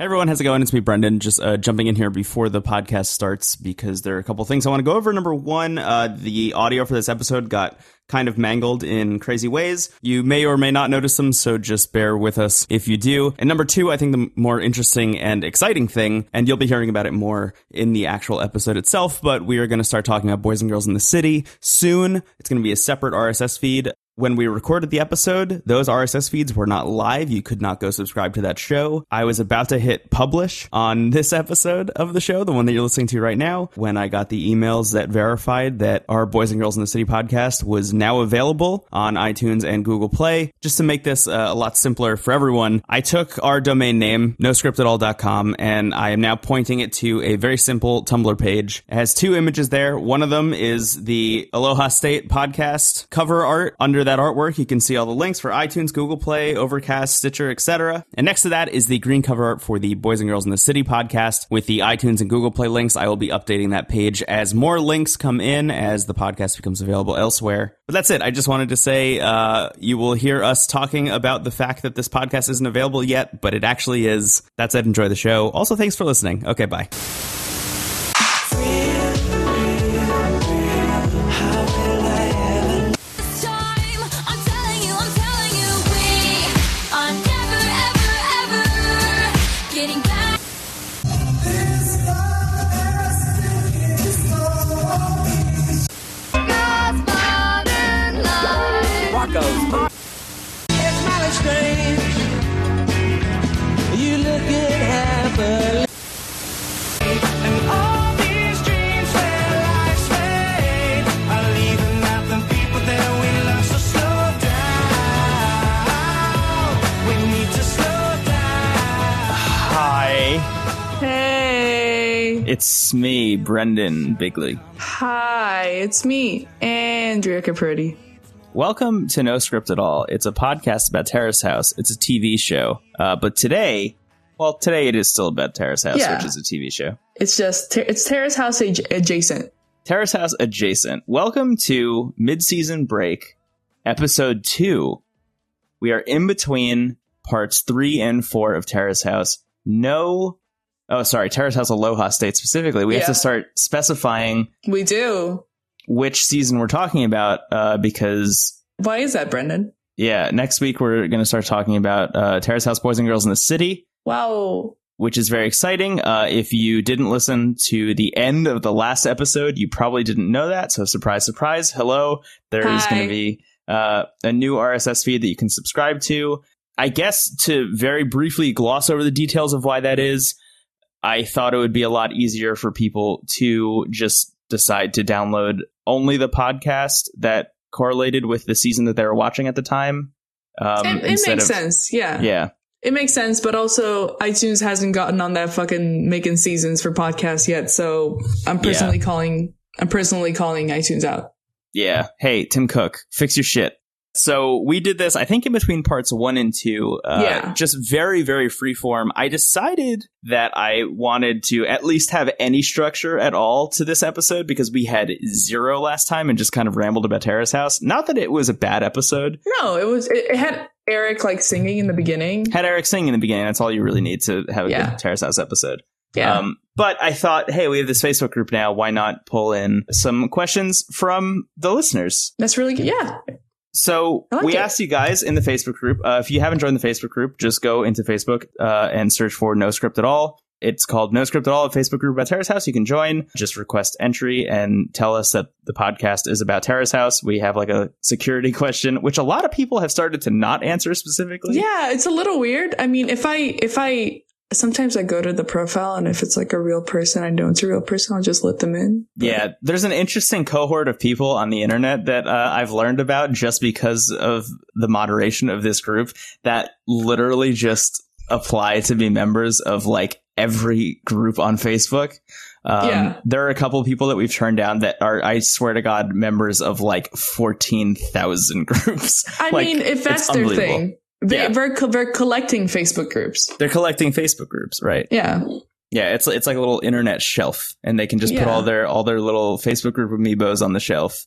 Hey everyone, how's it going? It's me, Brendan, just jumping in here before the podcast starts because there are a couple things I want to go over. Number one, the audio for this episode got kind of mangled in crazy ways. You may or may not notice them, so just bear with us if you do. And number two, I think the more interesting and exciting thing, and you'll be hearing about it more in the actual episode itself, but we are going to start talking about Boys and Girls in the City soon. It's going to be a separate RSS feed. When we recorded the episode, those RSS feeds were not live. You could not go subscribe to that show. I was about to hit publish on this episode of the show, the one that you're listening to right now, when I got the emails that verified that our Boys and Girls in the City podcast was now available on iTunes and Google Play. Just to make this a lot simpler for everyone, I took our domain name, noscriptatall.com, and I am now pointing it to a very simple Tumblr page. It has two images there. One of them is the Aloha State podcast cover art. Under that artwork, you can see all the links for iTunes, Google Play, Overcast, Stitcher, etc. And next to that is the green cover art for the Boys and Girls in the City podcast with the iTunes and Google Play links. I will be updating that page as more links come in as the podcast becomes available elsewhere. But that's it. I just wanted to say you will hear us talking about the fact that this podcast isn't available yet, but it actually is. That's it. Enjoy the show. Also, thanks for listening. Okay, bye. It's me, Brendan Bigley. Hi, it's me, Andrea Capruti. Welcome to No Script at All. It's a podcast about Terrace House. It's a TV show. But today, today it is still about Terrace House, yeah, which is a TV show. It's just, it's Terrace House adjacent. Terrace House adjacent. Welcome to mid-season break, episode 2. We are in between parts 3 and 4 of Terrace House. Terrace House Aloha State specifically. We have to start specifying. We do. Which season we're talking about, because. Why is that, Brendan? Yeah, next week we're going to start talking about Terrace House Boys and Girls in the City. Wow. Which is very exciting. If you didn't listen to the end of the last episode, you probably didn't know that. So surprise, surprise. Hello. There is going to be a new RSS feed that you can subscribe to. I guess to very briefly gloss over the details of why that is. I thought it would be a lot easier for people to just decide to download only the podcast that correlated with the season that they were watching at the time. It makes sense. Yeah. Yeah. It makes sense. But also, iTunes hasn't gotten on that fucking making seasons for podcasts yet. So I'm personally calling iTunes out. Yeah. Hey, Tim Cook, fix your shit. So we did this, I think, in between parts 1 and 2, just very, very freeform. I decided that I wanted to at least have any structure at all to this episode because we had 0 last time and just kind of rambled about Terrace House. Not that it was a bad episode. No, it was. It had Eric singing in the beginning. That's all you really need to have a good Terrace House episode. Yeah. But I thought, hey, we have this Facebook group now. Why not pull in some questions from the listeners? That's really good. Yeah. So we asked you guys in the Facebook group, if you haven't joined the Facebook group, just go into Facebook and search for No Script at All. It's called No Script at All, a Facebook group about Terrace House. You can join. Just request entry and tell us that the podcast is about Terrace House. We have a security question, which a lot of people have started to not answer specifically. Yeah, it's a little weird. I mean, if I sometimes I go to the profile, and if it's a real person, I know it's a real person, I'll just let them in. But yeah, there's an interesting cohort of people on the internet that I've learned about just because of the moderation of this group that literally just apply to be members of every group on Facebook. There are a couple of people that we've turned down that are, I swear to God, members of 14,000 groups. I mean, if that's their thing. They're collecting Facebook groups. They're collecting Facebook groups, right? Yeah. Yeah, it's a little internet shelf, and they can just put all their little Facebook group amiibos on the shelf.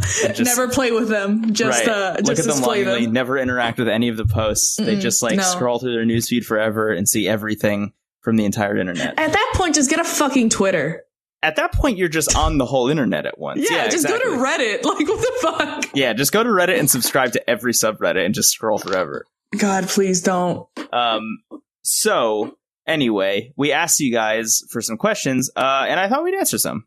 Just, never play with them. Just, look at them longingly. Never interact with any of the posts. Mm-mm, they just scroll through their newsfeed forever and see everything from the entire internet. At that point, just get a fucking Twitter. At that point, you're just on the whole internet at once. Yeah, just exactly. Go to Reddit. Like, what the fuck? Yeah, just go to Reddit and subscribe to every subreddit and just scroll forever. God, please don't. So, anyway, we asked you guys for some questions, and I thought we'd answer some.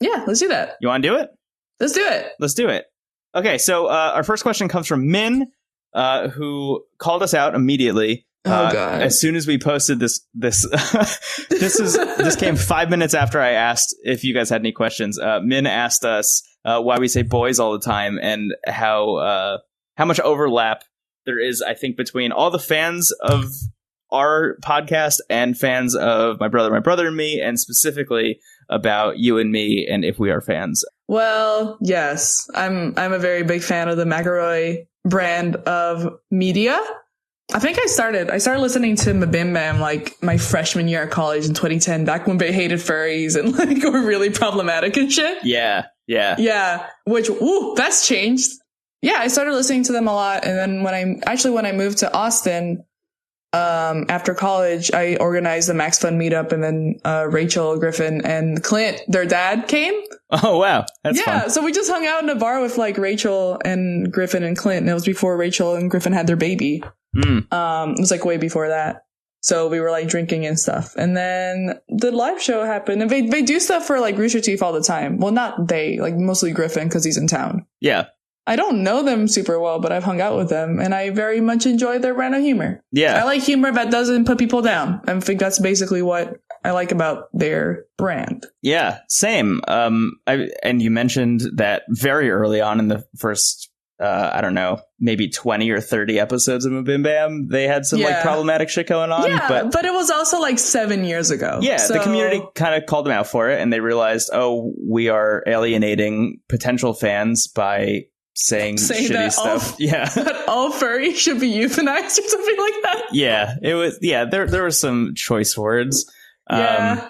Yeah, let's do that. You want to do it? Let's do it. Let's do it. Okay, so our first question comes from Min, who called us out immediately. Oh God. As soon as we posted this this came 5 minutes after I asked if you guys had any questions. Min asked us why we say boys all the time and how much overlap there is, I think, between all the fans of our podcast and fans of My Brother and Me, and specifically about You and Me and if we are fans. Well, yes, I'm a very big fan of the McElroy brand of media. I think I started listening to MBMBaM like my freshman year at college in 2010, back when they hated furries and like were really problematic and shit. Yeah. Which, ooh, that's changed. Yeah, I started listening to them a lot. And then when I moved to Austin, after college, I organized the MaxFun meetup, and then Rachel Griffin and Clint, their dad, came. Oh wow, that's fun. So we just hung out in a bar with like Rachel and Griffin and Clint, and it was before Rachel and Griffin had their baby. Mm. It was like way before that. So we were like drinking and stuff, and then the live show happened, and they do stuff for like Rooster Teeth all the time. Well, not they, like mostly Griffin because he's in town. Yeah. I don't know them super well, but I've hung out with them, and I very much enjoy their brand of humor. Yeah. I like humor that doesn't put people down. I think that's basically what I like about their brand. Yeah, same. And you mentioned that very early on in the first, I don't know, maybe 20 or 30 episodes of MBMBaM, they had some like problematic shit going on. Yeah, but it was also like 7 years ago. Yeah, so the community kind of called them out for it, and they realized, oh, we are alienating potential fans by saying shitty stuff. That all furry should be euthanized or something like that. Yeah, it was. Yeah, there were some choice words. I'm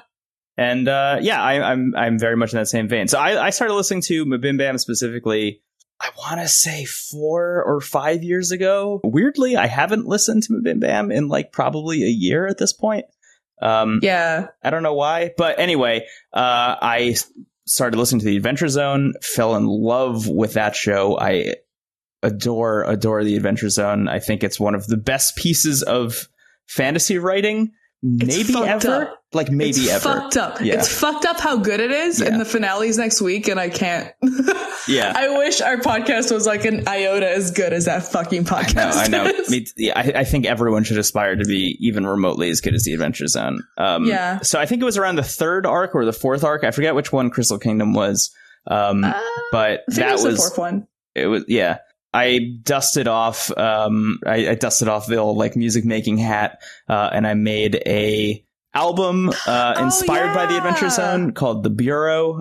very much in that same vein. So I started listening to MBMBaM specifically, I want to say 4 or 5 years ago. Weirdly, I haven't listened to MBMBaM in like probably a year at this point. I don't know why, but anyway, I started listening to The Adventure Zone, fell in love with that show. I adore The Adventure Zone. I think it's one of the best pieces of fantasy writing, maybe ever. Fucked up. Yeah. It's fucked up how good it is, and the finale's next week, and I can't. Yeah, I wish our podcast was like an iota as good as that fucking podcast. I know. I think everyone should aspire to be even remotely as good as The Adventure Zone. So I think it was around the third arc or the fourth arc. I forget which one Crystal Kingdom was. But that was the fourth one. It was I dusted off the old like music making hat, and I made a album inspired by The Adventure Zone called The Bureau,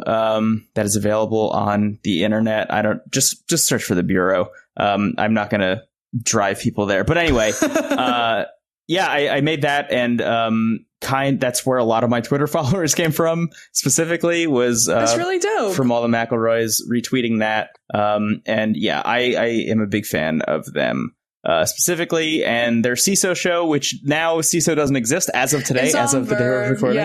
that is available on the internet. I don't just search for The Bureau. I'm not gonna drive people there. But anyway, I made that, and that's where a lot of my Twitter followers came from, specifically was that's really dope, from all the McElroys retweeting that. I am a big fan of them, specifically, and their CISO show, which now CISO doesn't exist as of today, as of Verve, the day we're recording.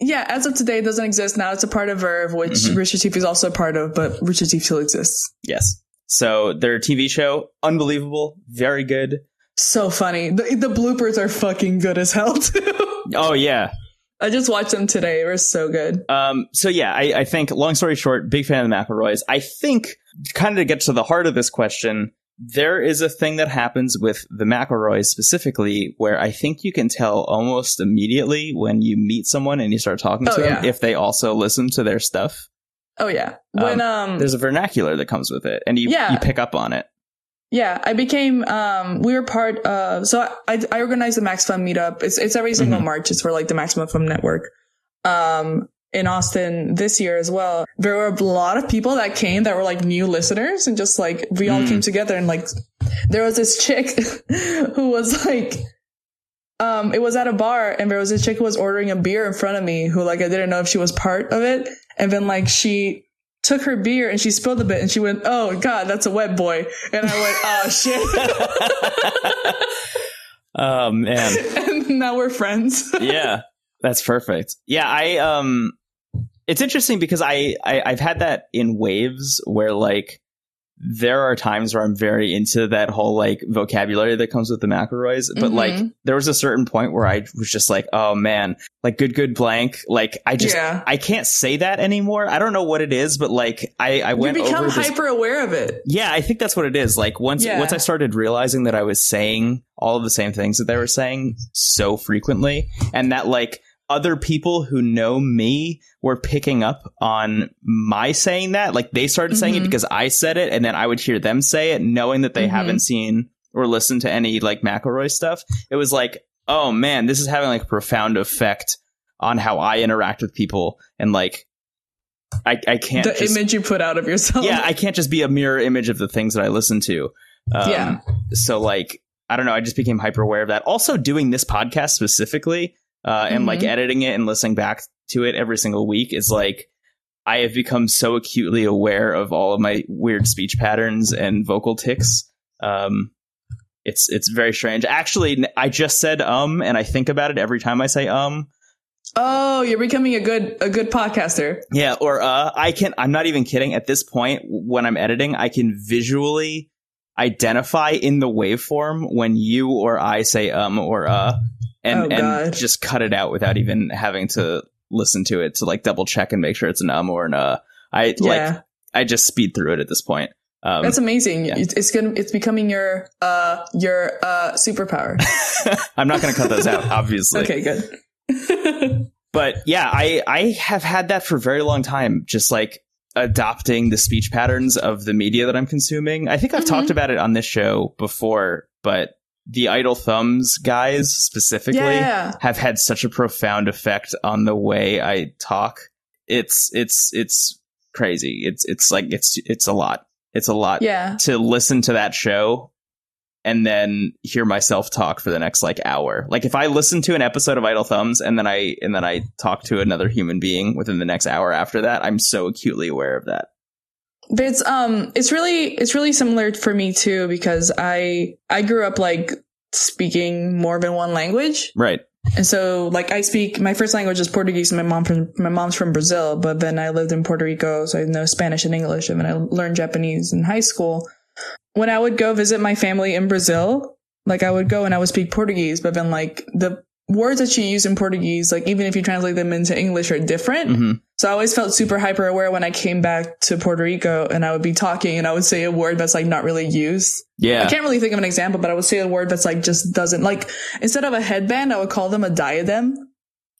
Yeah. Well, as of today it doesn't exist. Now it's a part of Verve, which Rooster Teeth is also a part of, but Rooster Teeth still exists. Yes. So their TV show, unbelievable, very good. So funny. The bloopers are fucking good as hell too. Oh yeah, I just watched them today. They were so good. I think, long story short, big fan of the McElroys. I think, kind of to get to the heart of this question, there is a thing that happens with the McElroys specifically where I think you can tell almost immediately when you meet someone and you start talking to them if they also listen to their stuff. Oh yeah, when there's a vernacular that comes with it, and you pick up on it. Yeah, I became, we were part of, so I organized the MaxFun meetup. It's every single March. It's for like the Maximum Fun Network, in Austin this year as well. There were a lot of people that came that were like new listeners, and just like, we all came together, and like, there was this chick who was like, it was at a bar, and there was this chick who was ordering a beer in front of me who, like, I didn't know if she was part of it. And then like, she took her beer and she spilled a bit and she went, "Oh God, that's a wet boy." And I went, "Oh shit." Oh man. And now we're friends. Yeah. That's perfect. Yeah. I it's interesting because I've had that in waves where like, there are times where I'm very into that whole like vocabulary that comes with the McElroys, but mm-hmm. like there was a certain point where I was just like, oh man, like good blank. Like I just, yeah. I can't say that anymore. I don't know what it is, but like I went over. You become hyper aware of it. Yeah. I think that's what it is. Like once I started realizing that I was saying all of the same things that they were saying so frequently and that like, other people who know me were picking up on my saying that, like they started saying mm-hmm. it because I said it, and then I would hear them say it, knowing that they mm-hmm. haven't seen or listened to any like McElroy stuff. It was like, oh man, this is having like a profound effect on how I interact with people, and like I can't the just, image you put out of yourself. Yeah, I can't just be a mirror image of the things that I listen to. Yeah. So like I don't know, I just became hyper aware of that. Also, doing this podcast specifically. And like editing it and listening back to it every single week is like I have become so acutely aware of all of my weird speech patterns and vocal tics. It's very strange. Actually, I just said and I think about it every time I say Oh, you're becoming a good podcaster. Yeah, or I'm not even kidding. At this point, when I'm editing, I can visually identify in the waveform when you or I say or and just cut it out without even having to listen to it to like double check and make sure it's an or an I just speed through it at this point. That's amazing. Yeah. It's becoming your superpower. I'm not going to cut those out, obviously. Okay, good. But yeah, I have had that for a very long time. Just like adopting the speech patterns of the media that I'm consuming. I think I've talked about it on this show before, but the Idle Thumbs guys specifically have had such a profound effect on the way I talk. It's crazy. It's a lot. It's a lot to listen to that show and then hear myself talk for the next like hour. Like if I listen to an episode of Idle Thumbs and then I talk to another human being within the next hour after that, I'm so acutely aware of that. But it's really similar for me too, because I grew up like speaking more than one language. Right. And so like my first language is Portuguese, and my mom's from Brazil, but then I lived in Puerto Rico, so I know Spanish and English, and then I learned Japanese in high school. When I would go visit my family in Brazil, like I would go and I would speak Portuguese, but then like the words that you use in Portuguese, like even if you translate them into English, are different. Mm-hmm. So I always felt super hyper aware when I came back to Puerto Rico, and I would be talking and I would say a word that's like not really used. Yeah. I can't really think of an example, but I would say a word that's like just doesn't, like instead of a headband, I would call them a diadem,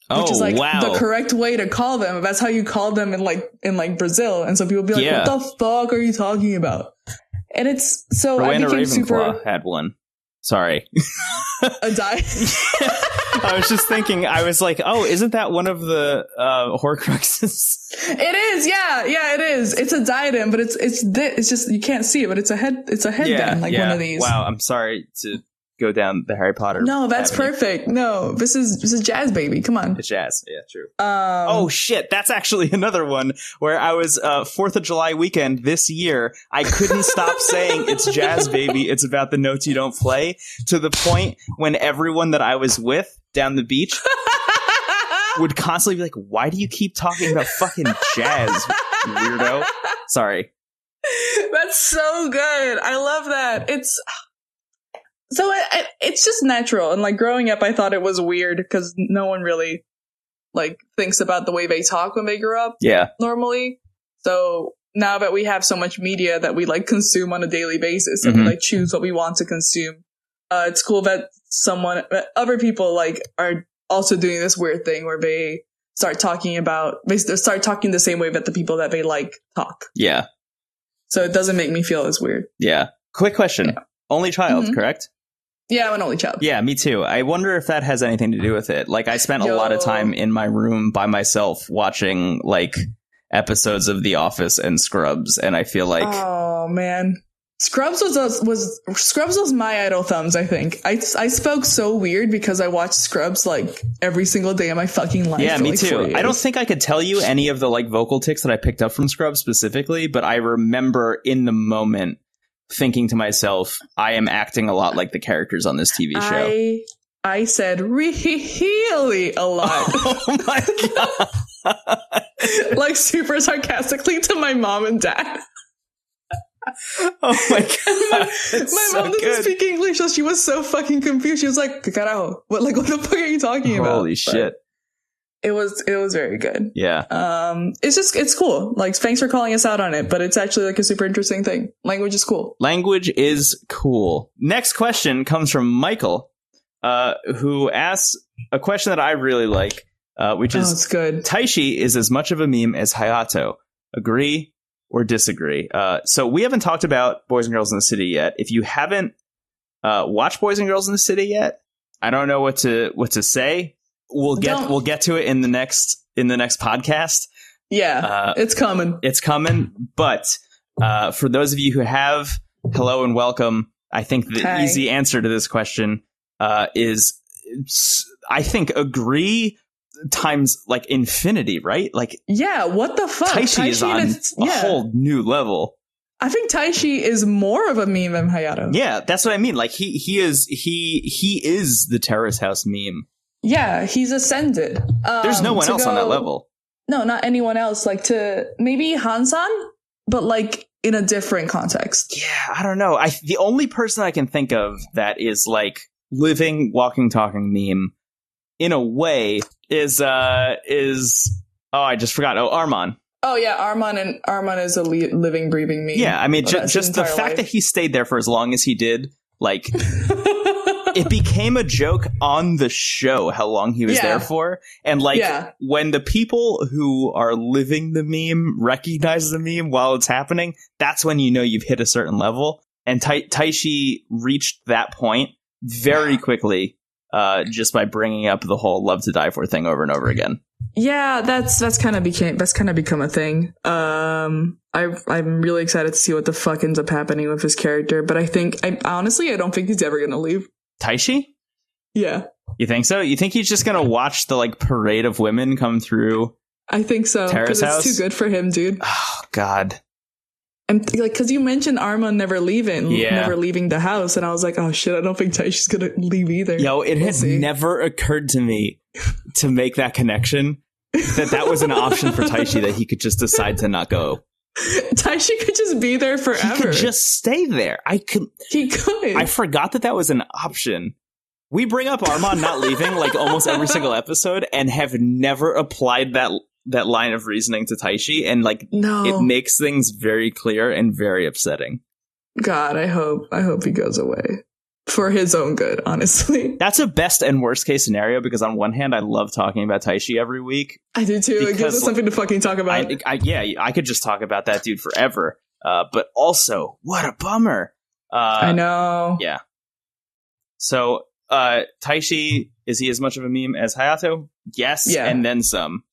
which is like the correct way to call them. That's how you call them in Brazil. And so people would be like, what the fuck are you talking about? And it's so Rowena I became Ravenclaw super had one. Sorry. A die. I was just thinking, I was like, oh, isn't that one of the Horcruxes? It is, yeah, it is. It's a diadem, but it's just you can't see it, but it's a headband, like one of these. Wow, I'm sorry to go down the Harry Potter. No, that's perfect. No, this is jazz, baby. Come on, it's jazz. Yeah, true. Oh shit, that's actually another one where I was 4th of July weekend this year. I couldn't stop saying it's jazz, baby. It's about the notes you don't play, to the point when everyone that I was with down the beach would constantly be like, "Why do you keep talking about fucking jazz, weirdo?" Sorry. That's so good. I love that. So it's just natural. And like growing up, I thought it was weird because no one really like thinks about the way they talk when they grow up. Yeah. Normally. So now that we have so much media that we like consume on a daily basis and we like choose what we want to consume. It's cool that other people like are also doing this weird thing where they start talking the same way that the people that they like talk. Yeah. So it doesn't make me feel as weird. Yeah. Quick question. Yeah. Only child, correct? Yeah, I'm an only child. Yeah, me too. I wonder if that has anything to do with it. Like, I spent a lot of time in my room by myself watching, like, episodes of The Office and Scrubs, and I feel like... Oh, man. Scrubs was my Idle Thumbs, I think. I spoke so weird because I watched Scrubs like every single day of my fucking life. Yeah, me too. I don't think I could tell you any of the like vocal tics that I picked up from Scrubs specifically, but I remember in the moment thinking to myself, I am acting a lot like the characters on this TV show. I said really a lot. Oh my god. Like super sarcastically to my mom and dad. Oh my god! My mom doesn't speak English, so she was so fucking confused. She was like, "Carajo, what the fuck are you talking about?" Holy shit! But it was very good. Yeah. It's cool. Like, thanks for calling us out on it, but it's actually like a super interesting thing. Language is cool. Next question comes from Michael, who asks a question that I really like, which is, it's good. Taishi is as much of a meme as Hayato. Agree or disagree? So we haven't talked about Boys and Girls in the City yet. If you haven't watched Boys and Girls in the City yet, I don't know what to say. We'll get to it in the next podcast. Yeah, it's coming. It's coming. But for those of you who have, hello and welcome. I think the easy answer to this question is, I think, agree times like infinity, right? Like, yeah, what the fuck? Taishi is on a whole new level. I think Taishi is more of a meme than Hayato. Yeah, that's what I mean. Like, he is the Terrace House meme. Yeah, he's ascended. There's no one else on that level. No, not anyone else. Like, to maybe Hansan, but like in a different context. Yeah, I don't know. The only person I can think of that is like living, walking, talking meme in a way is Arman. Oh yeah, Arman is a living, breathing meme. Yeah, I mean, just the fact that he stayed there for as long as he did, like, it became a joke on the show how long he was there for, and like when the people who are living the meme recognize the meme while it's happening, that's when you know you've hit a certain level. And Taishi reached that point very quickly. Just by bringing up the whole "Love to Die For" thing over and over again. Yeah, that's kind of become a thing. I'm really excited to see what the fuck ends up happening with his character. But I don't think he's ever gonna leave. Taishi? Yeah. You think so? You think he's just gonna watch the like parade of women come through? I think so. Terrace House? It's too good for him, dude. Oh God. And like, because you mentioned Arma never leaving the house, and I was like, oh shit, I don't think Taishi's gonna leave either. Yo, it never occurred to me to make that connection that was an option for Taishi, that he could just decide to not go. Taishi could just be there forever. He could just stay there. I forgot that was an option. We bring up Arman not leaving like almost every single episode, and have never applied that line of reasoning to Taishi, and like, no. It makes things very clear and very upsetting. God, I hope he goes away for his own good, honestly. That's a best and worst case scenario, because on one hand I love talking about Taishi every week. I do too. It gives us something to fucking talk about. I could just talk about that dude forever. But also, what a bummer. I know. Yeah. So, Taishi, is he as much of a meme as Hayato? Yes, and then some.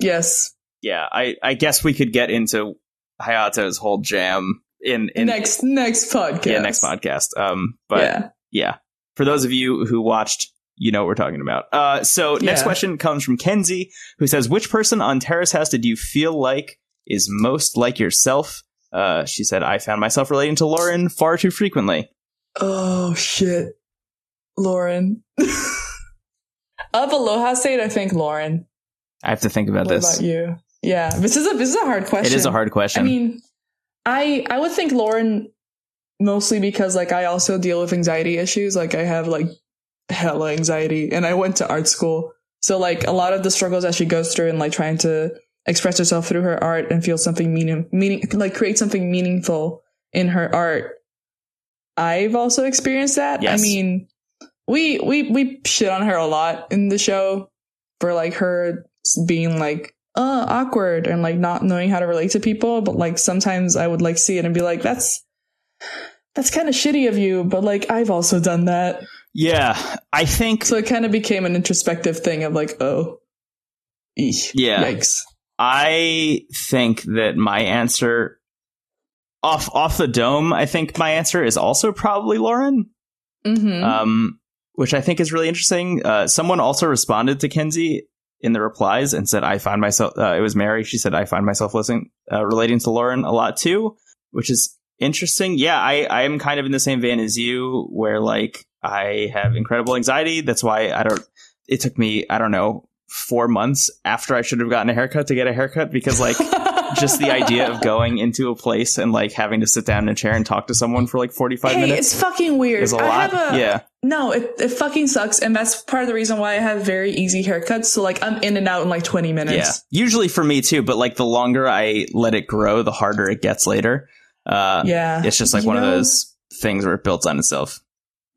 Yes. Yeah, I guess we could get into Hayato's whole jam in next podcast. Yeah, next podcast. But yeah, for those of you who watched, you know what we're talking about. So next question comes from Kenzie, who says, which person on Terrace House did you feel like is most like yourself? She said, I found myself relating to Lauren far too frequently. Oh shit, Lauren. Of Aloha State, I think Lauren. I have to think about this. What about you? Yeah, this is a hard question. It is a hard question. I mean, I would think Lauren, mostly because like I also deal with anxiety issues. Like I have like hella anxiety, and I went to art school, so like a lot of the struggles that she goes through and like trying to express herself through her art and feel something create something meaningful in her art. I've also experienced that. Yes. I mean, we shit on her a lot in the show for like her being like awkward and like not knowing how to relate to people, but like sometimes I would like see it and be like, that's kind of shitty of you, but like I've also done that. Yeah, I think so. It kind of became an introspective thing of like, oh yeah, yikes. I think that my answer off the dome, I think my answer is also probably Lauren. Mm-hmm. Which I think is really interesting. Someone also responded to Kenzie in the replies and said, I find myself, it was Mary. She said, I find myself listening, relating to Lauren a lot too, which is interesting. Yeah. I am kind of in the same vein as you where like I have incredible anxiety. That's why it took me, 4 months after I should have gotten a haircut to get a haircut because like just the idea of going into a place and like having to sit down in a chair and talk to someone for like 45 minutes. It's fucking weird. Is a lot. Yeah. No, it fucking sucks. And that's part of the reason why I have very easy haircuts. So like I'm in and out in like 20 minutes. Yeah. Usually for me too. But like the longer I let it grow, the harder it gets later. Yeah. It's just like one of those things where it builds on itself.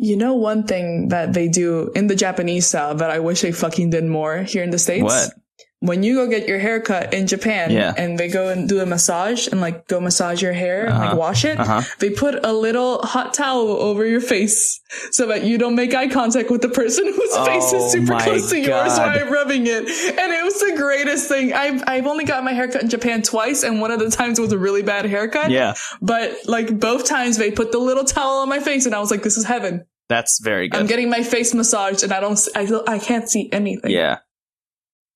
You know, one thing that they do in the Japanese style that I wish they fucking did more here in the States. What? When you go get your haircut in Japan and they go and do a massage and like go massage your hair and like wash it, they put a little hot towel over your face so that you don't make eye contact with the person whose face is super close to yours while rubbing it. And it was the greatest thing. I've only got my haircut in Japan twice and one of the times was a really bad haircut. Yeah. But like both times they put the little towel on my face and I was like, this is heaven. That's very good. I'm getting my face massaged and I can't see anything. Yeah.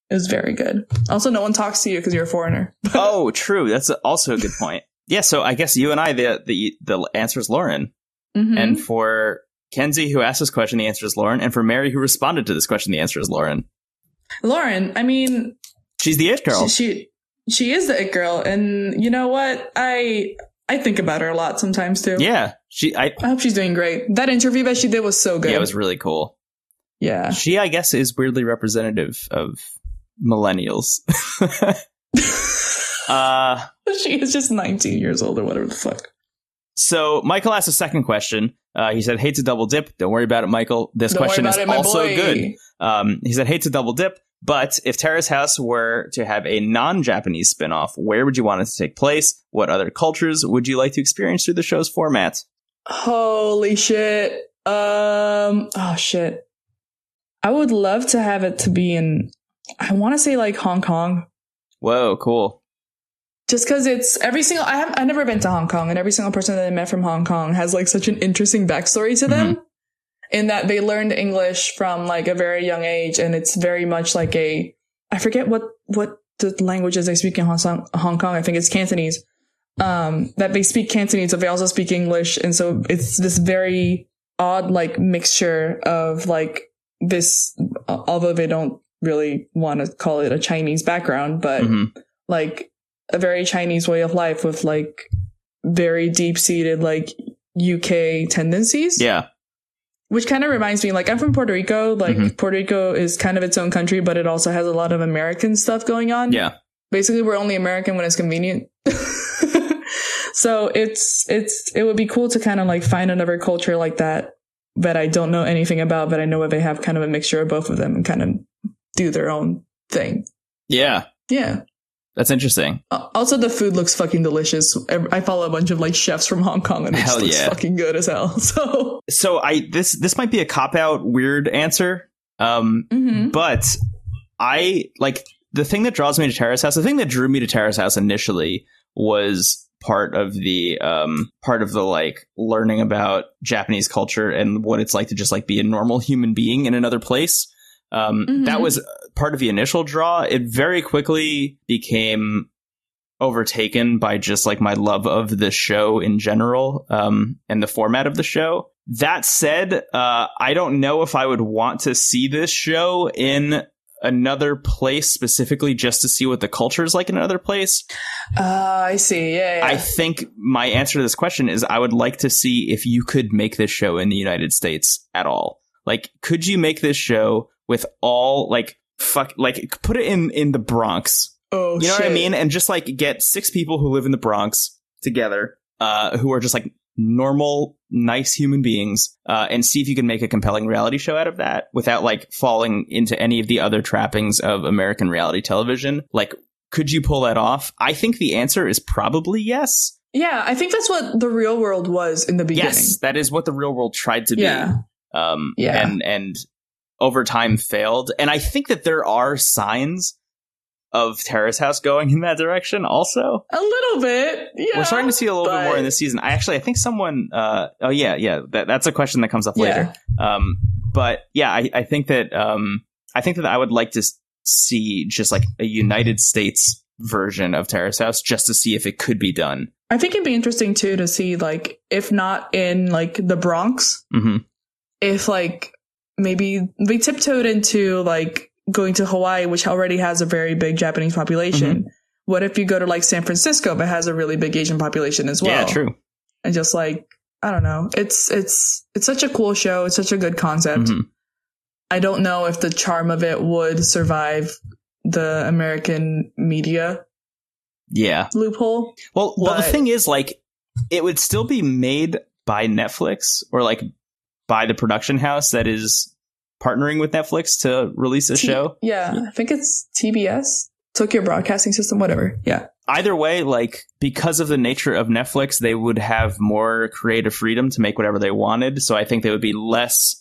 It was very good. Also, no one talks to you because you're a foreigner. Oh, true. That's also a good point. Yeah, so I guess you and I, the answer is Lauren. Mm-hmm. And for Kenzie, who asked this question, the answer is Lauren. And for Mary, who responded to this question, the answer is Lauren. Lauren, I mean... She's the it girl. She is the it girl. And you know what? I think about her a lot sometimes, too. Yeah. I hope she's doing great. That interview that she did was so good. Yeah, it was really cool. Yeah. She, I guess, is weirdly representative of... millennials. She is just 19 years old or whatever the fuck. So Michael asked a second question. He said, hate to double dip. Don't worry about it, Michael. This question is also good. He said, hate to double dip, but if Terrace House were to have a non-Japanese spinoff, where would you want it to take place? What other cultures would you like to experience through the show's format? Holy shit. I would love to have it to be in... I want to say like Hong Kong. Whoa, cool. Just because it's I've never been to Hong Kong, and every single person that I met from Hong Kong has like such an interesting backstory to them, in that they learned English from like a very young age, and it's very much like I forget what the languages they speak in Hong Kong. I think it's Cantonese. That they speak Cantonese, but they also speak English, and so it's this very odd like mixture of like this, although they don't really want to call it a Chinese background, but like a very Chinese way of life with like very deep-seated like UK tendencies. Yeah, which kind of reminds me, like I'm from Puerto Rico. Like Puerto Rico is kind of its own country, but it also has a lot of American stuff going on. Yeah, basically we're only American when it's convenient. So it would be cool to kind of like find another culture like that that I don't know anything about, but I know that they have kind of a mixture of both of them and kind of do their own thing. Yeah That's interesting. Also the food looks fucking delicious. I follow a bunch of like chefs from Hong Kong and it just looks fucking good as hell. So I this might be a cop-out weird answer, but I like the thing that draws me to Terrace House. The thing that drew me to Terrace House initially was part of the like learning about Japanese culture and what it's like to just like be a normal human being in another place. That was part of the initial draw. It very quickly became overtaken by just like my love of the show in general, and the format of the show. That said, I don't know if I would want to see this show in another place specifically just to see what the culture is like in another place. I see. Yeah. I think my answer to this question is I would like to see if you could make this show in the United States at all. Like, could you make this show with all like put it in the Bronx? Oh, you know what I mean? And just like get 6 people who live in the Bronx together, who are just like normal, nice human beings, and see if you can make a compelling reality show out of that without like falling into any of the other trappings of American reality television. Like, could you pull that off? I think the answer is probably yes. Yeah, I think that's what The Real World was in the beginning. Yes, that is what The Real World tried to do. And over time failed. And I think that there are signs of Terrace House going in that direction also? A little bit, yeah. We're starting to see a little bit more in this season. I think someone... That's a question that comes up later. I think that... I would like to see just like a United States version of Terrace House just to see if it could be done. I think it'd be interesting too to see like if not in like the Bronx, mm-hmm. if like maybe they tiptoed into like going to Hawaii, which already has a very big Japanese population. Mm-hmm. What if you go to like San Francisco, but has a really big Asian population as well? Yeah, true. And just like, I don't know. It's such a cool show. It's such a good concept. Mm-hmm. I don't know if the charm of it would survive the American media loophole. Well, the thing is, like, it would still be made by Netflix or, like, by the production house that is partnering with Netflix to release a show. Yeah, I think it's TBS, Tokyo Broadcasting System, whatever. Yeah. Either way, like, because of the nature of Netflix, they would have more creative freedom to make whatever they wanted. So I think they would be less...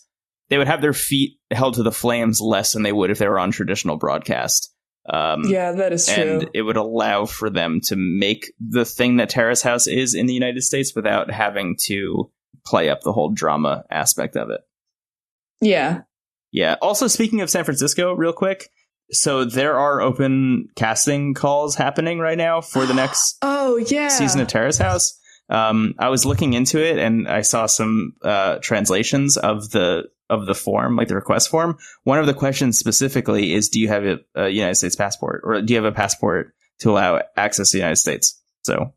They would have their feet held to the flames less than they would if they were on traditional broadcast. That is true. And it would allow for them to make the thing that Terrace House is in the United States without having to play up the whole drama aspect of it. Yeah. Yeah. Also, speaking of San Francisco, real quick. So there are open casting calls happening right now for the next season of Terrace House. I was looking into it and I saw some translations of the form, like the request form. One of the questions specifically is, do you have a United States passport, or do you have a passport to allow access to the United States? So,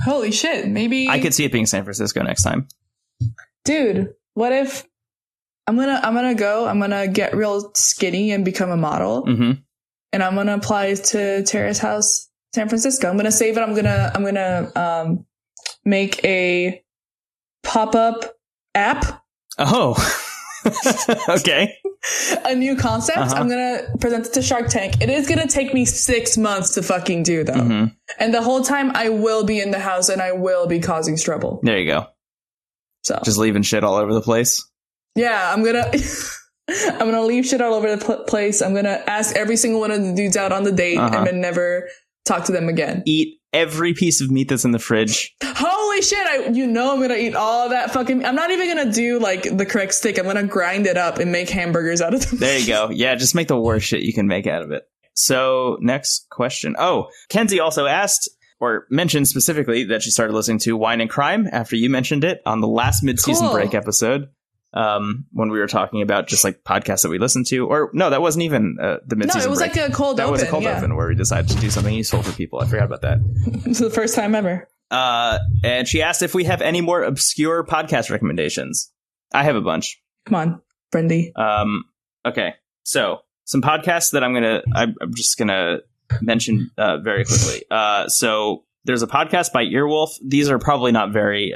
holy shit, maybe I could see it being San Francisco next time. Dude, what if I'm gonna get real skinny and become a model, mm-hmm. and I'm gonna apply to Terrace House San Francisco. I'm gonna save it. I'm gonna make a pop-up app. Oh. Okay. A new concept. Uh-huh. I'm going to present it to Shark Tank. It is going to take me 6 months to fucking do, though. Mm-hmm. And the whole time I will be in the house and I will be causing trouble. There you go. So just leaving shit all over the place. Yeah, I'm going to leave shit all over the place. I'm going to ask every single one of the dudes out on the date, uh-huh. and then never talk to them again. Eat every piece of meat that's in the fridge. Holy shit, I'm gonna eat all that fucking... I'm not even gonna do, like, the correct stick. I'm gonna grind it up and make hamburgers out of them. There you go. Yeah, just make the worst shit you can make out of it. So, next question. Oh, Kenzie also asked, or mentioned specifically, that she started listening to Wine and Crime after you mentioned it on the last mid-season break episode. When we were talking about just like podcasts that we listened to, or no, that wasn't even the mid-season. No, it was break. Like a cold that open. That was a cold open where we decided to do something useful for people. I forgot about that. It's the first time ever. And she asked if we have any more obscure podcast recommendations. I have a bunch. Come on, Brendy. Okay, so some podcasts that I'm just gonna mention very quickly. So there's a podcast by Earwolf. These are probably not very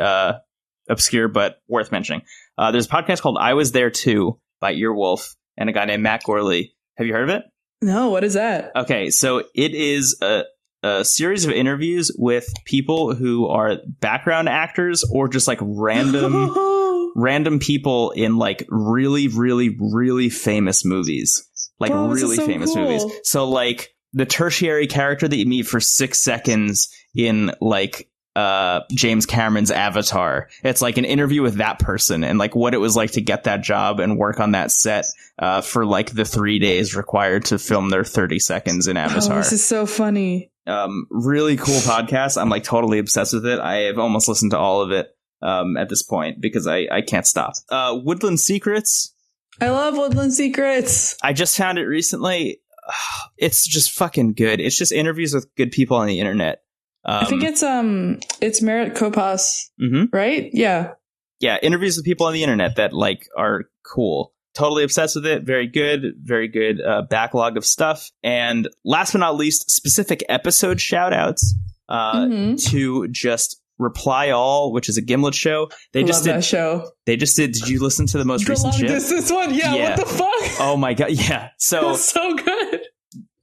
obscure, but worth mentioning. There's a podcast called I Was There Too by Earwolf and a guy named Matt Gorley. Have you heard of it? No, what is that? Okay, so it is a series of interviews with people who are background actors or just like random people in like really, really, really famous movies. Like, wow, really so famous cool. movies. So like the tertiary character that you meet for 6 seconds in like James Cameron's Avatar. It's like an interview with that person and like what it was like to get that job and work on that set for like the 3 days required to film their 30 seconds in Avatar. Oh, this is so funny. Really cool podcast. I'm like totally obsessed with it. I have almost listened to all of it at this point because I can't stop. Woodland Secrets. I love Woodland Secrets. I just found it recently. It's just fucking good. It's just interviews with good people on the internet. I think it's Merritt Kopas, mm-hmm. right? Yeah. Yeah, interviews with people on the internet that, like, are cool. Totally obsessed with it. Very good backlog of stuff. And last but not least, specific episode shout-outs mm-hmm. to just Reply All, which is a Gimlet show. They just love that show. They just did you listen to the most recent shit? This one? Yeah, what the fuck? Oh, my God, yeah. So, it was so good.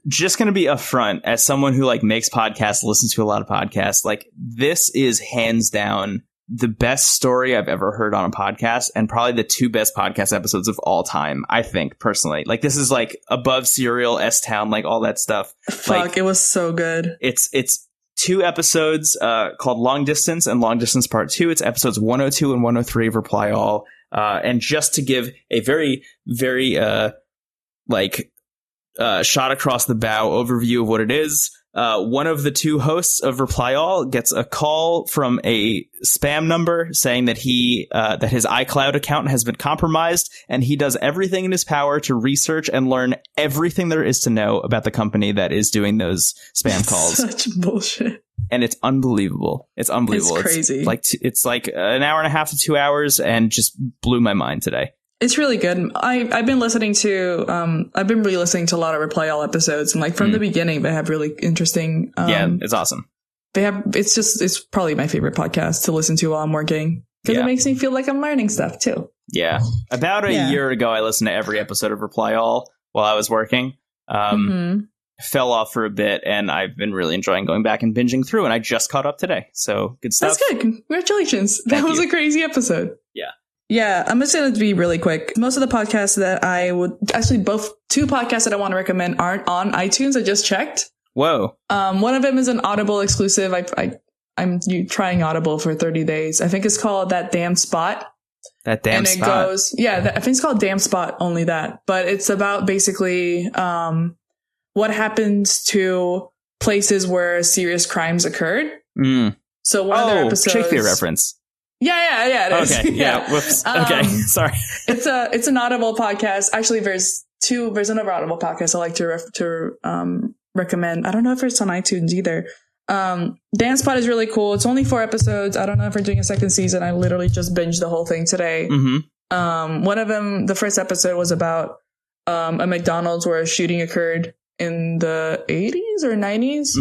Just going to be upfront as someone who like makes podcasts, listens to a lot of podcasts. Like this is hands down the best story I've ever heard on a podcast, and probably the two best podcast episodes of all time, I think, personally. Like, this is like above Serial, S-Town, like all that stuff. Fuck, like, it was so good. It's two episodes called Long Distance and Long Distance Part 2. It's episodes 102 and 103 of Reply All. And just to give a very, very shot across the bow overview of what it is, one of the two hosts of Reply All gets a call from a spam number saying that that his iCloud account has been compromised, and he does everything in his power to research and learn everything there is to know about the company that is doing those spam calls. Such bullshit. And it's unbelievable. It's unbelievable. It's crazy. It's like an hour and a half to 2 hours, and just blew my mind today. It's really good. I've been re-listening to a lot of Reply All episodes, and like from the beginning, they have really interesting. It's awesome. It's probably my favorite podcast to listen to while I'm working, because it makes me feel like I'm learning stuff too. Yeah. About a year ago, I listened to every episode of Reply All while I was working. Fell off for a bit, and I've been really enjoying going back and binging through, and I just caught up today. So good stuff. That's good. Congratulations. That was a crazy episode. Yeah. Yeah, I'm just going to be really quick. Most of the podcasts that I would... Actually, two podcasts that I want to recommend aren't on iTunes. I just checked. Whoa. One of them is an Audible exclusive. I'm trying Audible for 30 days. I think it's called That Damn Spot. That Damn Spot. And it goes... Yeah, I think it's called Damn Spot, only that. But it's about basically what happens to places where serious crimes occurred. Mm. So one of their episodes... Shakespeare reference. Yeah, it is. Okay, yeah, whoops. Okay, sorry. It's an Audible podcast. Actually, there's another Audible podcast I like to recommend. I don't know if it's on iTunes either. Dance Pod is really cool. It's only 4 episodes. I don't know if we're doing a second season. I literally just binged the whole thing today. Mm-hmm. One of them, the first episode was about a McDonald's where a shooting occurred in the 80s or 90s,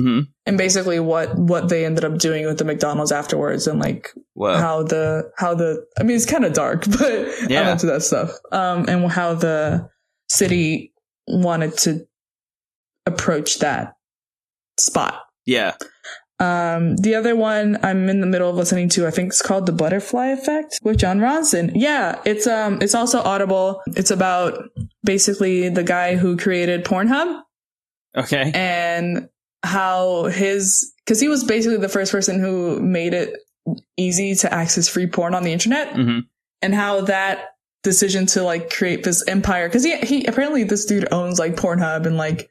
and basically what they ended up doing with the McDonald's afterwards, and like how the I mean, it's kind of dark, but I'm into that stuff, and how the city wanted to approach that spot. Yeah. The other one I'm in the middle of listening to, I think it's called The Butterfly Effect with John Ronson. Yeah, it's also Audible. It's about basically the guy who created Pornhub. Okay. And how because he was basically the first person who made it easy to access free porn on the internet, and how that decision to like create this empire, because he apparently, this dude owns like Pornhub and like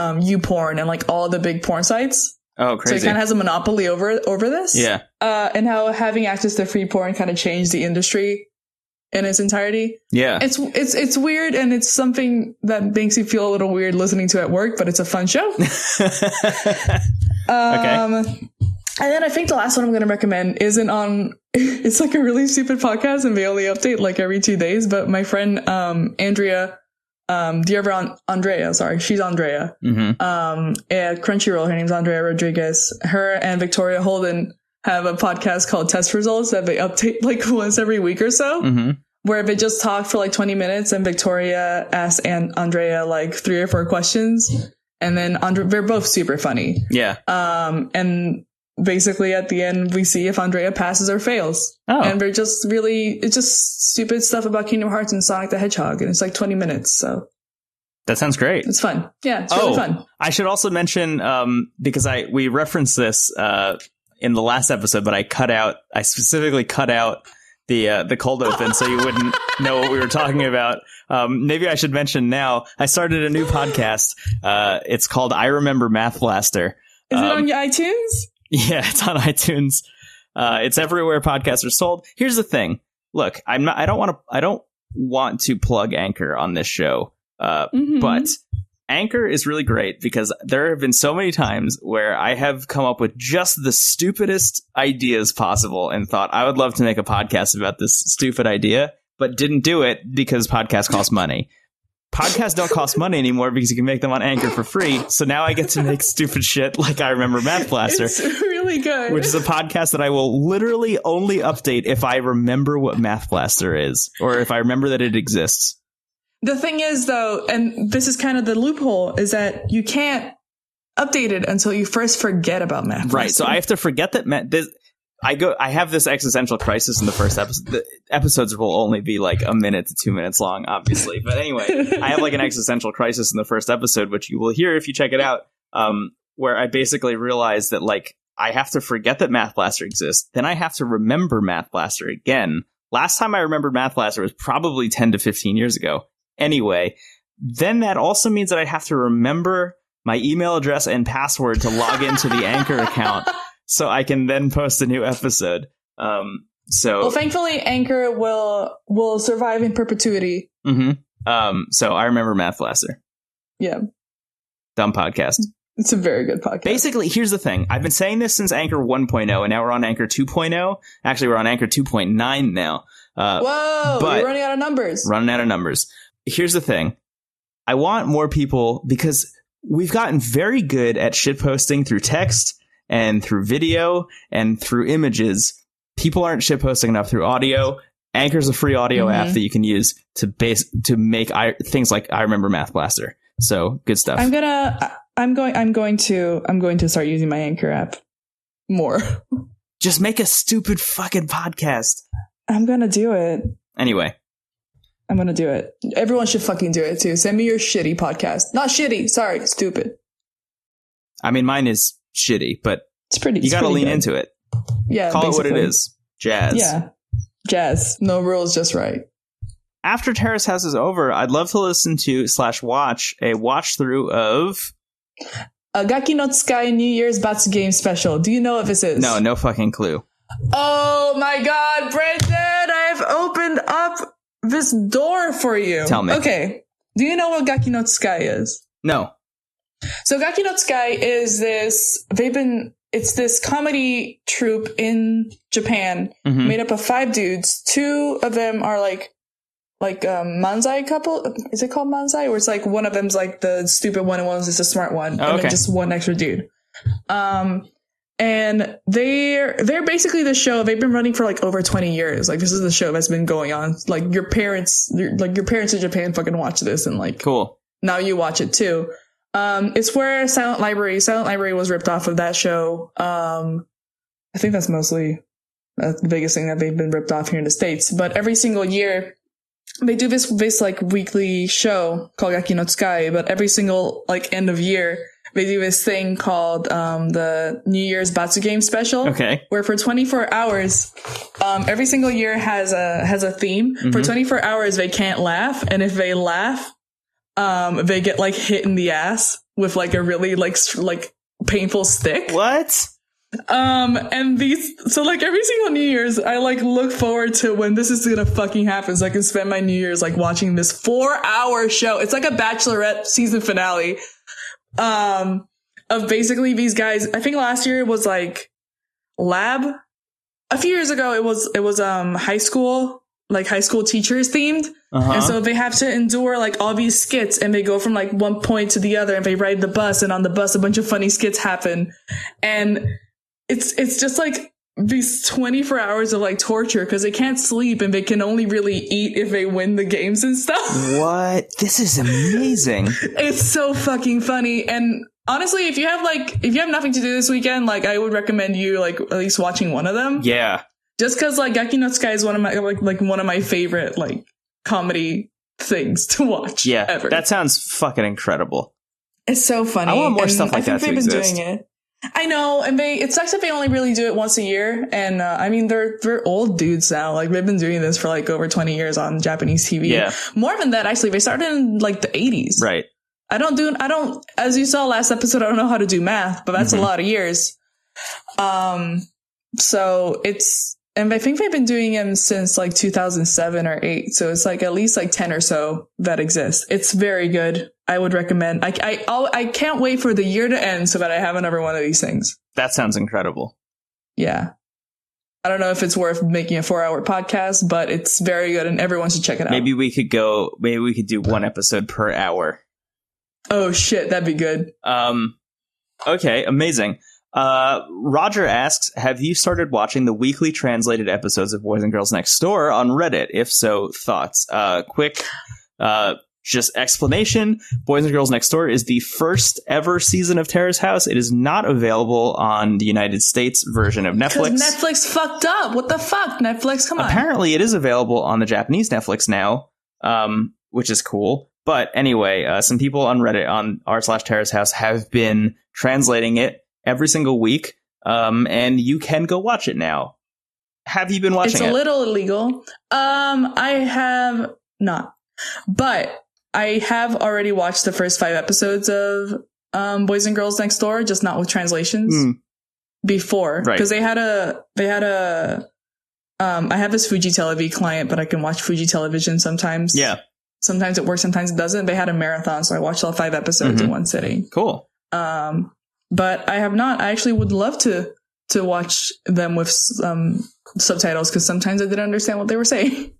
YouPorn and like all the big porn sites. Oh, crazy. So he kind of has a monopoly over this. Yeah. And how having access to free porn kind of changed the industry in its entirety. Yeah. It's weird, and it's something that makes you feel a little weird listening to at work, but it's a fun show. Okay. And then I think the last one I'm going to recommend isn't on... It's like a really stupid podcast, and they only update like every 2 days, but my friend Andrea... She's Andrea. At Crunchyroll, her name's Andrea Rodriguez. Her and Victoria Holden have a podcast called Test Results that they update like once every week or so, where they just talk for like 20 minutes, and Victoria asks Andrea like 3 or 4 questions, and then they're both super funny. Yeah. And basically at the end, we see if Andrea passes or fails. Oh. And they're just it's just stupid stuff about Kingdom Hearts and Sonic the Hedgehog, and it's like 20 minutes, so... That sounds great. It's fun. Yeah, it's really fun. I should also mention, because we referenced this in the last episode, but I specifically cut out the cold open so you wouldn't know what we were talking about. Maybe I should mention now, I started a new podcast. It's called I Remember Math Blaster. Is it on your iTunes? Yeah, it's on iTunes. It's everywhere podcasts are sold. Here's the thing. Look, I don't want to plug Anchor on this show. But Anchor is really great, because there have been so many times where I have come up with just the stupidest ideas possible and thought, I would love to make a podcast about this stupid idea, but didn't do it because podcasts cost money. Podcasts don't cost money anymore because you can make them on Anchor for free. So now I get to make stupid shit like I Remember Math Blaster. It's really good. Which is a podcast that I will literally only update if I remember what Math Blaster is, or if I remember that it exists. The thing is, though, and this is kind of the loophole, is that you can't update it until you first forget about Math Blaster. Right. So I have to forget that I have this existential crisis in the first episode. The episodes will only be like a minute to 2 minutes long, obviously. But anyway, I have like an existential crisis in the first episode, which you will hear if you check it out, where I basically realized that like I have to forget that Math Blaster exists. Then I have to remember Math Blaster again. Last time I remembered Math Blaster was probably 10 to 15 years ago. Anyway, then that also means that I have to remember my email address and password to log into the Anchor account. So I can then post a new episode. Well, thankfully, Anchor will survive in perpetuity. Mm-hmm. So I remember Math Blaster. Yeah. Dumb podcast. It's a very good podcast. Basically, here's the thing. I've been saying this since Anchor 1.0, and now we're on Anchor 2.0. Actually, we're on Anchor 2.9 now. Whoa! We're running out of numbers. Here's the thing. I want more people, because we've gotten very good at shitposting through text, and through video, and through images. People aren't shitposting enough through audio. Anchor's a free audio app that you can use to make things like I Remember Math Blaster. So good stuff. I'm going to start using my Anchor app more. Just make a stupid fucking podcast. I'm gonna do it. Anyway. I'm gonna do it. Everyone should fucking do it too. Send me your shitty podcast. Not shitty, sorry, stupid. I mean, mine is shitty, but it's pretty. You gotta lean into it. Yeah, call basically. It what it is. Jazz. Yeah, jazz. No rules, just right. After Terrace House is over, I'd love to listen to / watch a watch through of Gaki no Tsukai New Year's Batsu Game Special. Do you know what this is? No fucking clue. Oh my god, Brendan! I have opened up this door for you. Tell me. Okay. Do you know what Gaki no Tsukai is? No. So Gaki no Tsukai is this comedy troupe in Japan made up of 5 dudes. 2 of them are like manzai couple. Is it called manzai? Or it's like one of them's like the stupid one and one's just a smart one. Oh, okay. And then just one extra dude. And they're basically the show. They've been running for like over 20 years. Like this is the show that's been going on. Like your parents in Japan fucking watch this and like, cool. Now you watch it too. It's where Silent Library was ripped off of that show. I think that's mostly the biggest thing that they've been ripped off here in the States. But every single year, they do this like weekly show called Gaki no Tsukai. But every single like end of year, they do this thing called the New Year's Batsu Game Special. Okay. Where for 24 hours, every single year has a theme. Mm-hmm. For 24 hours, they can't laugh, and if they laugh, they get like hit in the ass with like a really like painful stick. What? So like every single New Year's, I like look forward to when this is gonna fucking happen, so I can spend my New Year's like watching this 4-hour show. It's like a Bachelorette season finale. Of basically these guys. I think last year it was like lab. A few years ago it was high school. Like high school teachers themed. Uh-huh. And so they have to endure like all these skits, and they go from like one point to the other, and they ride the bus, and on the bus a bunch of funny skits happen. And it's just like these 24 hours of like torture, because they can't sleep and they can only really eat if they win the games and stuff. What? This is amazing. It's so fucking funny. And honestly, if you have nothing to do this weekend, like I would recommend you like at least watching one of them. Yeah. Just because, like, Gaki no Tsukai is one of my one of my favorite like comedy things to watch. Yeah, ever. That sounds fucking incredible. It's so funny. I want more stuff like that to exist. I think they've been doing it. I know, and it sucks that they only really do it once a year. And I mean, they're old dudes now. Like they've been doing this for like over 20 years on Japanese TV. Yeah. More than that, actually. They started in like the 80s. Right. I don't. As you saw last episode, I don't know how to do math, but that's a lot of years. So it's. And I think they've been doing them since like 2007 or 8. So it's like at least like 10 or so that exist. It's very good. I would recommend. I can't wait for the year to end so that I have another one of these things. That sounds incredible. Yeah. I don't know if it's worth making a 4-hour podcast, but it's very good and everyone should check it out. Maybe we could do one episode per hour. Oh shit. That'd be good. Okay. Amazing. Roger asks, have you started watching the weekly translated episodes of Boys and Girls Next Door on Reddit? If so, thoughts? Quick Just explanation, Boys and Girls Next Door is the first ever season of Terrace House. It is not available on the United States version of Netflix. Netflix fucked up. What the fuck? Netflix, come on. Apparently, it is available on the Japanese Netflix now, which is cool. But anyway, some people on Reddit on r/Terrace House have been translating it every single week, and you can go watch it now. Have you been watching it? It's a little illegal. I have not. But I have already watched the first 5 episodes of Boys and Girls Next Door, just not with translations before, because they had a I have this Fuji TV client, but I can watch Fuji television sometimes. Yeah, sometimes it works, sometimes it doesn't. They had a marathon, so I watched all 5 episodes in one sitting. Cool. But I have not. I actually would love to watch them with subtitles, because sometimes I didn't understand what they were saying.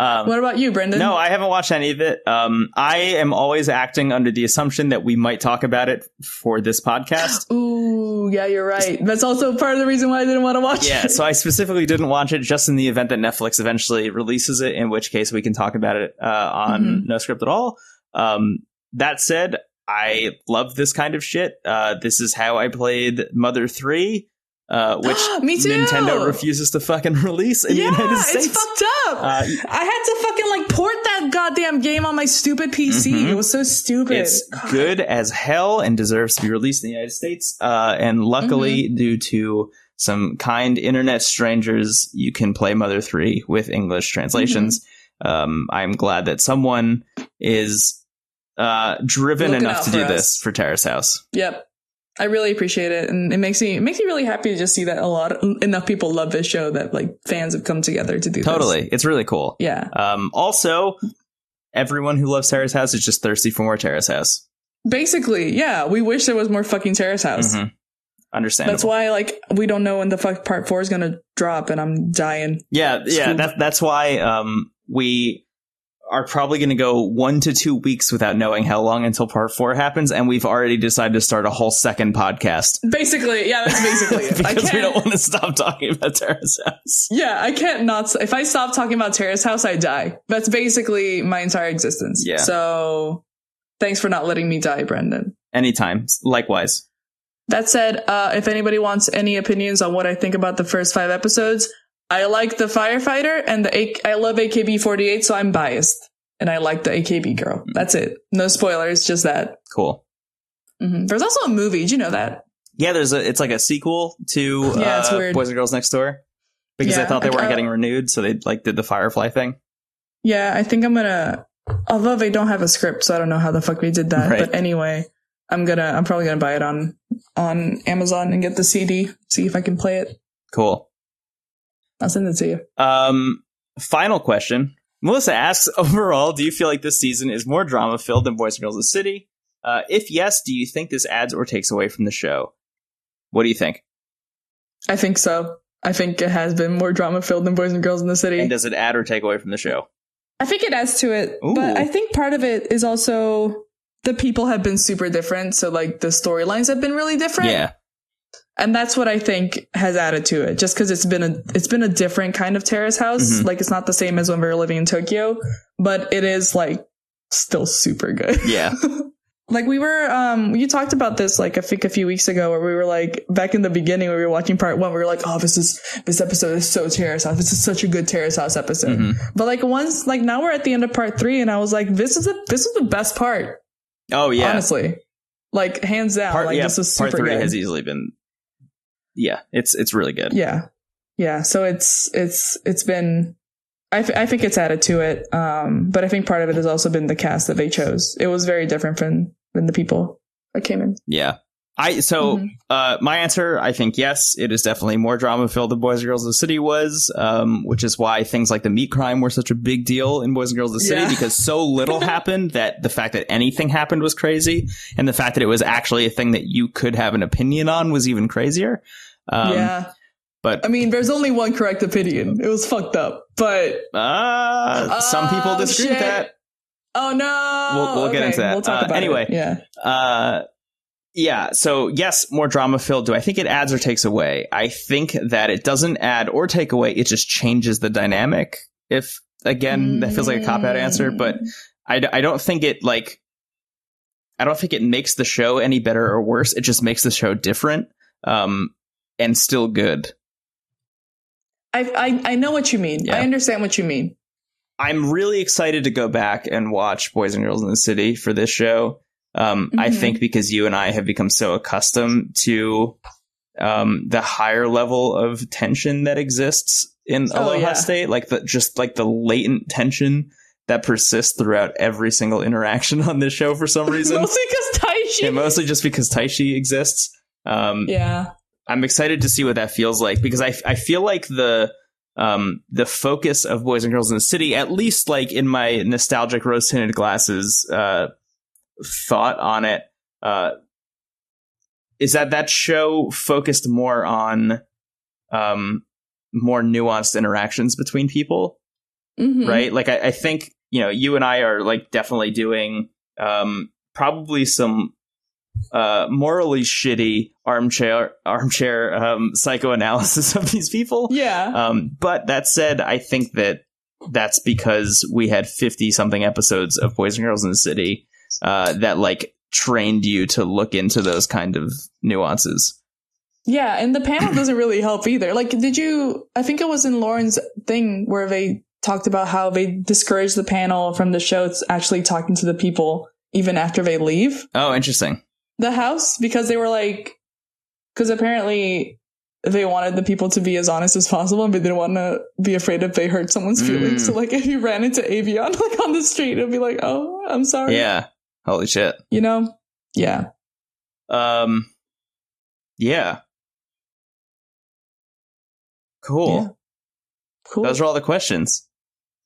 What about you, Brendan? No, I haven't watched any of it. I am always acting under the assumption that we might talk about it for this podcast. Ooh, yeah, you're right. That's also part of the reason why I didn't want to watch it. Yeah, so I specifically didn't watch it just in the event that Netflix eventually releases it, in which case we can talk about it on No Script at All. That said, I love this kind of shit. This is how I played Mother 3. Which me too. Nintendo refuses to fucking release in the United States. It's fucked up. I had to fucking port that goddamn game on my stupid PC. It was so stupid. It's good as hell and deserves to be released in the United States. And luckily, due to some kind internet strangers, you can play Mother 3 with English translations. I'm glad that someone is driven enough to do this for Terrace House. Yep. I really appreciate it, and it makes me really happy to just see that enough people love this show that fans have come together to do this. Totally. It's really cool. Yeah. Also, everyone who loves Terrace House is just thirsty for more Terrace House. Basically, yeah. We wish there was more fucking Terrace House. Understandable. That's why we don't know when the fuck part 4 is gonna drop, and I'm dying. Yeah. That's why we are probably going to go 1 to 2 weeks without knowing how long until part 4 happens, and we've already decided to start a whole second podcast. Basically, yeah, that's basically it. Because we don't want to stop talking about Terrace House. Yeah, I can't not. If I stop talking about Terrace House, I die. That's basically my entire existence. Yeah. So, thanks for not letting me die, Brendan. Anytime. Likewise. That said, if anybody wants any opinions on what I think about the first 5 episodes, I like the firefighter, and I love AKB48, so I'm biased. And I like the AKB girl. That's it. No spoilers, just that. Cool. There's also a movie. Did you know that? Yeah, it's a sequel to Boys and Girls Next Door. Because I thought they weren't getting renewed, so they did the Firefly thing. Yeah, I think I'm gonna... Although they don't have a script, so I don't know how the fuck we did that. Right. But anyway, I'm probably gonna buy it on Amazon and get the CD. See if I can play it. Cool. I'll send it to you. Final question. Melissa asks, overall, do you feel like this season is more drama-filled than Boys and Girls in the City? If yes, do you think this adds or takes away from the show? What do you think? I think so. I think it has been more drama-filled than Boys and Girls in the City. And does it add or take away from the show? I think it adds to it. Ooh. But I think part of it is also the people have been super different. So, the storylines have been really different. Yeah. And that's what I think has added to it, just because it's been a different kind of Terrace House. It's not the same as when we were living in Tokyo, but it is still super good. Yeah. We were you talked about this I think a few weeks ago, where we were back in the beginning when we were watching part 1, we were oh, this episode is so Terrace House. This is such a good Terrace House episode. But once now we're at the end of part 3, and I was this is the best part. Oh yeah. Honestly. Hands down. This was super good. Part 3 has easily been... Yeah, it's really good. Yeah. So it's been... I think it's added to it, but I think part of it has also been the cast that they chose. It was very different than the people that came in. Yeah. My answer, I think, yes, it is definitely more drama-filled than Boys and Girls in the City was, which is why things like the meat crime were such a big deal in Boys and Girls in the City, because so little happened that the fact that anything happened was crazy, and the fact that it was actually a thing that you could have an opinion on was even crazier. Yeah. But I mean, there's only one correct opinion. It was fucked up, but some people disagree with that. Oh no, we'll get into that. We'll talk about it. Yeah. So yes, more drama filled. Do I think it adds or takes away? I think that it doesn't add or take away. It just changes the dynamic. If again, that feels like a cop out answer, but I don't think it like, I don't think it makes the show any better or worse. It just makes the show different, and still good. I know what you mean. Yeah. I understand what you mean. I'm really excited to go back and watch Boys and Girls in the City for this show. Mm-hmm. I think because you and I have become so accustomed to the higher level of tension that exists in Aloha State, like the just like the latent tension that persists throughout every single interaction on this show for some reason. Mostly because Taishi. Yeah, mostly just because Taishi exists. Yeah. I'm excited to see what that feels like, because I feel like the focus of Boys and Girls in the City, at least like in my nostalgic rose tinted glasses thought on it, is that show focused more on more nuanced interactions between people. Mm-hmm. Right? Like I think, you know, you and I are like definitely doing probably some morally shitty armchair psychoanalysis of these people. Yeah. But that said, I think that's because we had 50 something episodes of Boys and Girls in the City that like trained you to look into those kind of nuances. Yeah. And the panel doesn't really help either. Like, I think it was in Lauren's thing where they talked about how they discourage the panel from the show actually talking to the people even after they leave. Oh, interesting. The house, because they were like, because apparently they wanted the people to be as honest as possible, and they didn't want to be afraid if they hurt someone's feelings. So like if you ran into Avion like on the street, it'd be like, oh, I'm sorry. Yeah. Holy shit. You know? Yeah. Yeah. Cool. Yeah. Cool. Those are all the questions.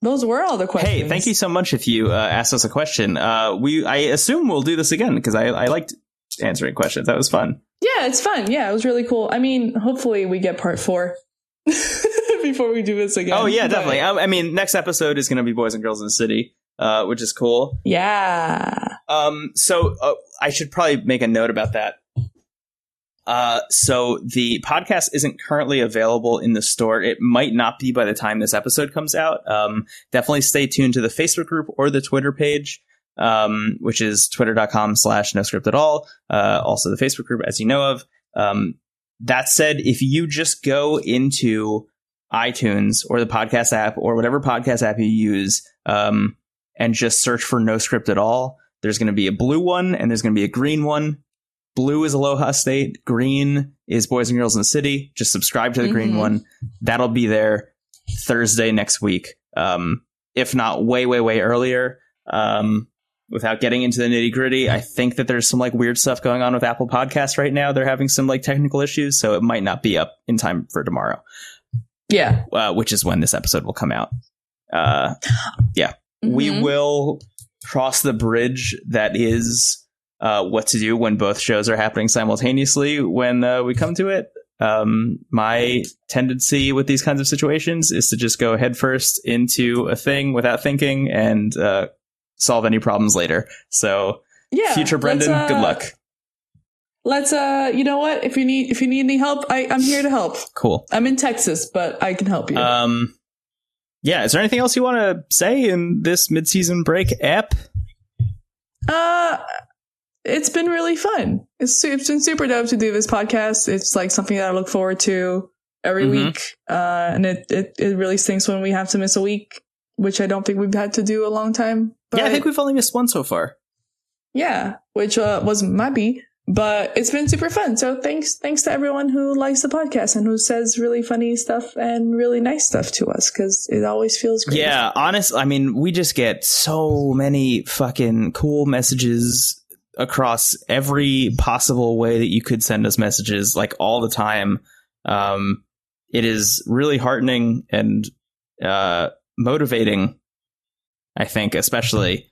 Those were all the questions. Hey, thank you so much if you asked us a question. I assume we'll do this again, because I liked answering questions. That was fun. Yeah, it's fun. Yeah, it was really cool. I mean, hopefully we get part 4 before we do this again. Oh, yeah, definitely. I mean, next episode is going to be Boys and Girls in the City, which is cool. Yeah. So I should probably make a note about that. So the podcast isn't currently available in the store. It might not be by the time this episode comes out. Definitely stay tuned to the Facebook group or the Twitter page, which is twitter.com/noscriptatall. Also the Facebook group, as you know of. That said, if you just go into iTunes or the podcast app or whatever podcast app you use, and just search for No Script at All, there's going to be a blue one and there's going to be a green one. Blue is Aloha State. Green is Boys and Girls in the City. Just subscribe to the green one. That'll be there Thursday next week. If not way, way, way earlier. Without getting into the nitty gritty, I think that there's some like weird stuff going on with Apple Podcasts right now. They're having some like technical issues, so it might not be up in time for tomorrow. Yeah. Which is when this episode will come out. Yeah. Mm-hmm. We will cross the bridge that is... what to do when both shows are happening simultaneously when we come to it. My tendency with these kinds of situations is to just go head first into a thing without thinking and solve any problems later. So yeah, future Brendan, good luck. Let's you know what, if you need any help, I'm here to help. Cool. I'm in Texas, but I can help you. Yeah, is there anything else you want to say in this mid-season break app? It's been really fun. It's been super dope to do this podcast. It's like something that I look forward to every week. And it really stinks when we have to miss a week, which I don't think we've had to do a long time. But yeah, I think we've only missed one so far. Yeah, which was maybe, but it's been super fun. So thanks to everyone who likes the podcast and who says really funny stuff and really nice stuff to us, because it always feels great. Yeah, honestly, I mean, we just get so many fucking cool messages across every possible way that you could send us messages, like all the time. It is really heartening and motivating, I think, especially.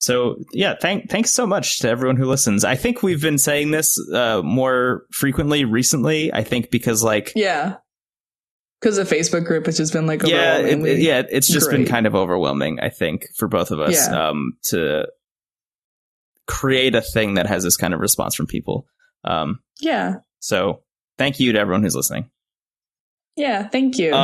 So yeah, thanks so much to everyone who listens. I think we've been saying this more frequently recently, I think, because like, yeah, because the Facebook group has just been like, overwhelmingly it's just great. Been kind of overwhelming, I think, for both of us to create a thing that has this kind of response from people. So thank you to everyone who's listening. Yeah, thank you.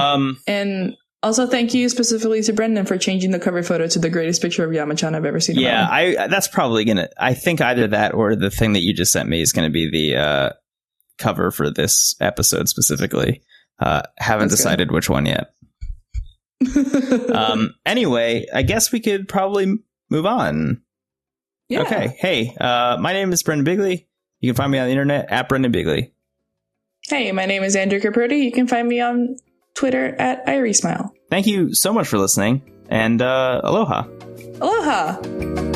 And Also, thank you specifically to Brendan for changing the cover photo to the greatest picture of Yamachan I've ever seen. Yeah, that's probably going to... I think either that or the thing that you just sent me is going to be the cover for this episode specifically. Haven't decided which one yet. Anyway, I guess we could probably move on. Yeah. Okay. Hey, my name is Brendan Bigley. You can find me on the internet at Brendan Bigley. Hey, my name is Andrea Capruti. You can find me on Twitter at iresmile. Thank you so much for listening, and aloha. Aloha!